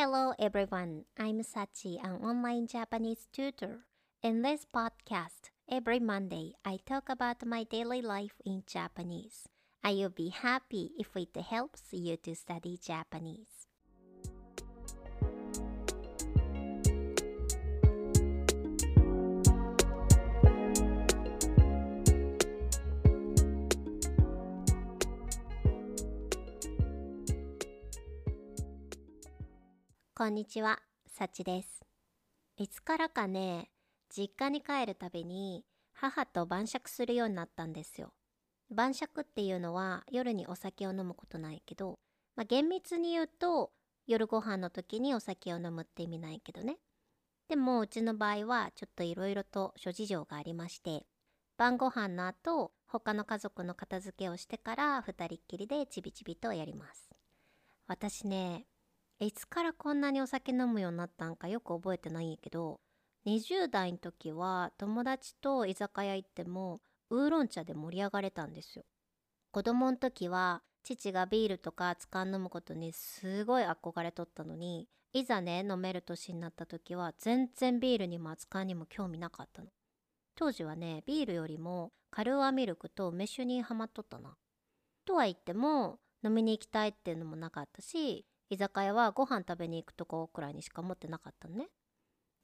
Hello everyone, I'm Sachi, an online Japanese tutor. In this podcast, every Monday, I talk about my daily life in Japanese. I will be happy if it helps you to study Japanese. こんにちは、さちです。いつからかね、実家に帰るたびに母と晩酌するようになったんですよ。晩酌っていうのは夜にお酒を飲むことないけど、厳密に言うと夜ご飯の時にお酒を飲むって意味ないけどね。でもうちの場合はちょっといろいろと諸事情がありまして、晩ご飯の後、他の家族の片付けをしてから二人っきりでちびちびとやります。私ね、いつからこんなにお酒飲むようになったんかよく覚えてないんやけど、20代の時は友達と居酒屋行ってもウーロン茶で盛り上がれたんですよ。子供の時は父がビールとか熱燗飲むことにすごい憧れとったのに、いざね飲める年になった時は全然ビールにも熱燗にも興味なかったの。当時はねビールよりもカルーアミルクと梅酒にハマっとったな。とは言っても飲みに行きたいっていうのもなかったし、居酒屋はご飯食べに行くとこくらいにしか持ってなかったね。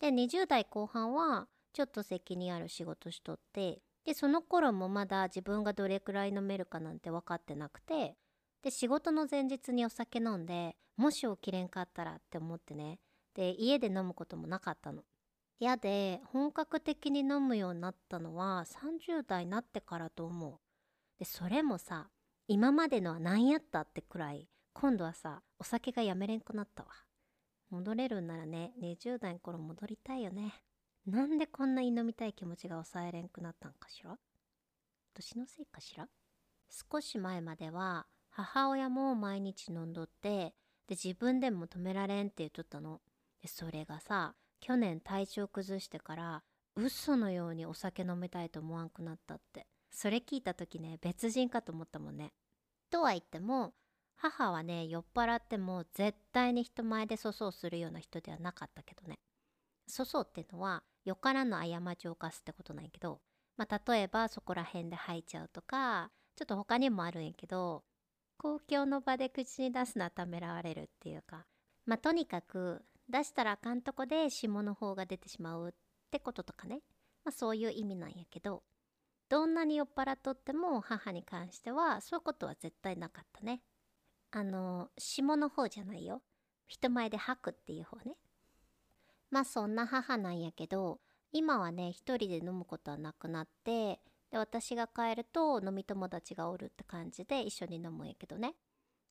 で、20代後半はちょっと責任ある仕事しとって、で、その頃もまだ自分がどれくらい飲めるかなんて分かってなくて、で、仕事の前日にお酒飲んで、もし起きれんかったらって思ってね、で、家で飲むこともなかったの。嫌で、本格的に飲むようになったのは30代になってからと思う。で、それもさ、今までのは何やったってくらい、今度はさ、お酒がやめれんくなったわ。戻れるんならね、20代の頃戻りたいよね。なんでこんなに飲みたい気持ちが抑えれんくなったんかしら？年のせいかしら？少し前までは母親も毎日飲んどって、で自分でも止められんって言っとったの。でそれがさ、去年体調崩してから、嘘のようにお酒飲めたいと思わんくなったって。それ聞いた時ね、別人かと思ったもんね。とは言っても、母はね、酔っ払っても絶対に人前で粗相するような人ではなかったけどね。粗相ってのは、よからぬ過ちを犯すってことなんやけど、例えばそこら辺で吐いちゃうとか、ちょっと他にもあるんやけど、公共の場で口に出すのはためらわれるっていうか、とにかく出したらあかんとこで下の方が出てしまうってこととかね。そういう意味なんやけど、どんなに酔っ払っとっても母に関してはそういうことは絶対なかったね。下の方じゃないよ。人前で吐くっていう方ね。そんな母なんやけど、今はね、一人で飲むことはなくなって、で、私が帰ると飲み友達がおるって感じで一緒に飲むんやけどね。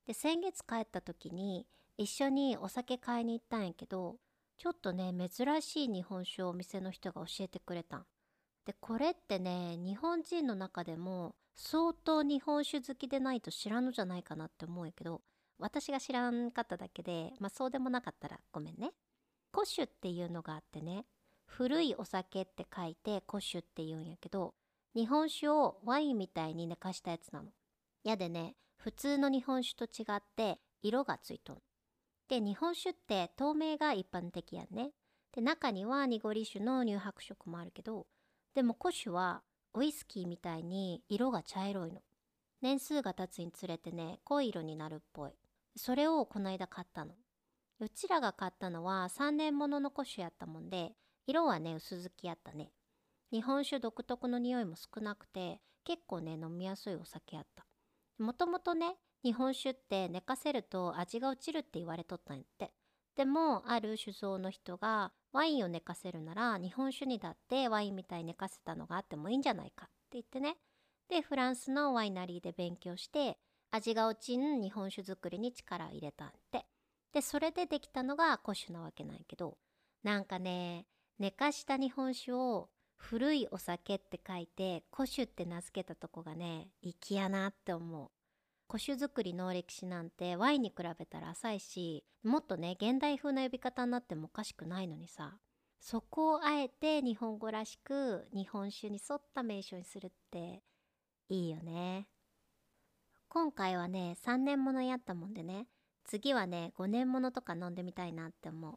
で、先月帰った時に一緒にお酒買いに行ったんやけど、ちょっとね、珍しい日本酒をお店の人が教えてくれたん。で、これってね、日本人の中でも、相当日本酒好きでないと知らんのじゃないかなって思うんやけど、私が知らんかっただけで、そうでもなかったらごめんね。古酒っていうのがあってね、古いお酒って書いて古酒って言うんやけど、日本酒をワインみたいに寝かしたやつなの。やでね、普通の日本酒と違って色がついとん。で、日本酒って透明が一般的やんね。で、中には濁り酒の乳白色もあるけど、でも古酒はウイスキーみたいに色が茶色いの。年数が経つにつれてね、濃い色になるっぽい。それをこの間買ったの。うちらが買ったのは3年ものの古酒やったもんで、色はね、薄付きやったね。日本酒独特の匂いも少なくて、結構ね、飲みやすいお酒やった。もともとね、日本酒って寝かせると味が落ちるって言われとったんやって。でも、ある酒造の人が、ワインを寝かせるなら日本酒にだってワインみたいに寝かせたのがあってもいいんじゃないかって言ってね。で、フランスのワイナリーで勉強して味が落ちん日本酒作りに力を入れたんで。で、それでできたのが古酒なわけなんやけど、なんかね、寝かした日本酒を古いお酒って書いて古酒って名付けたとこがね、粋やなって思う。古酒作りの歴史なんてワインに比べたら浅いし、もっとね、現代風な呼び方になってもおかしくないのにさ、そこをあえて日本語らしく日本酒に沿った名称にするっていいよね。今回はね、3年ものやったもんでね、次はね、5年ものとか飲んでみたいなって思う。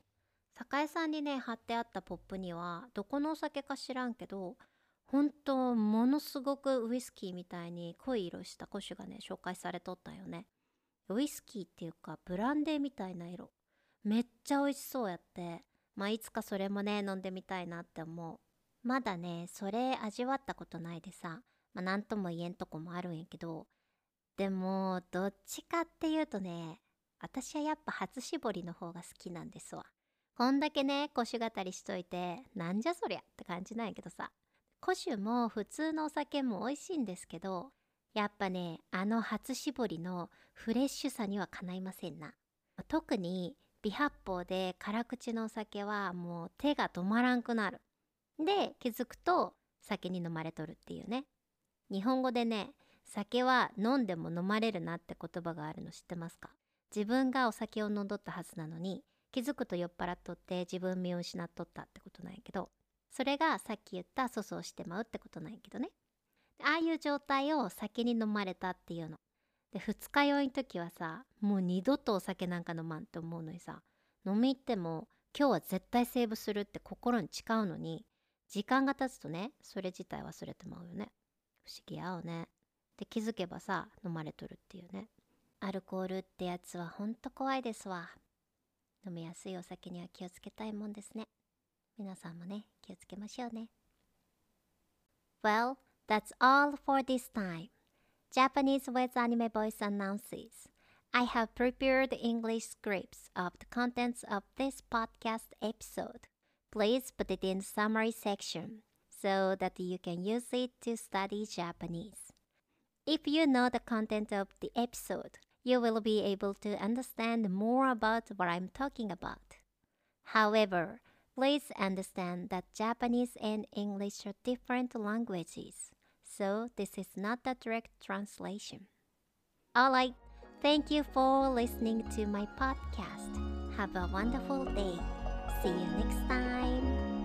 酒屋さんにね、貼ってあったポップには、どこのお酒か知らんけど、本当ものすごくウイスキーみたいに濃い色した古酒がね、紹介されとったよね。ウイスキーっていうか、ブランデーみたいな色。めっちゃ美味しそうやって。まあ、いつかそれもね、飲んでみたいなって思う。まだね、それ味わったことないでさ、まあ、なんとも言えんとこもあるんやけど、でも、どっちかっていうとね、私はやっぱ初搾りの方が好きなんですわ。こんだけね、古酒語りしといて、なんじゃそりゃって感じなんやけどさ。古酒も普通のお酒も美味しいんですけど、やっぱね、あの初搾りのフレッシュさにはかないませんな。特に、微発泡で辛口のお酒はもう手が止まらんくなる。で、気づくと酒に飲まれとるっていうね。日本語でね、酒は飲んでも飲まれるなって言葉があるの知ってますか？自分がお酒を飲んどったはずなのに、気づくと酔っ払っとって自分身を失っとったってことなんやけど、それがさっき言った粗相してまうってことなんやけどね。ああいう状態を酒に飲まれたっていうの。で、二日酔いの時はさ、もう二度とお酒なんか飲まんって思うのにさ、飲み行っても今日は絶対セーブするって心に誓うのに、時間が経つとね、それ自体忘れてまうよね。不思議やよね。で、気づけばさ、飲まれとるっていうね。アルコールってやつはほんと怖いですわ。飲みやすいお酒には気をつけたいもんですね。皆さんもね、気をつけましょうね。Well, that's all for this time. Japanese with Anime Voice announces. I have prepared English scripts of the contents of this podcast episode. Please put it in summary section so that you can use it to study Japanese. If you know the content of the episode, you will be able to understand more about what I'm talking about. However, please understand that Japanese and English are different languages.So, this is not a direct translation. Alright, thank you for listening to my podcast. Have a wonderful day. See you next time.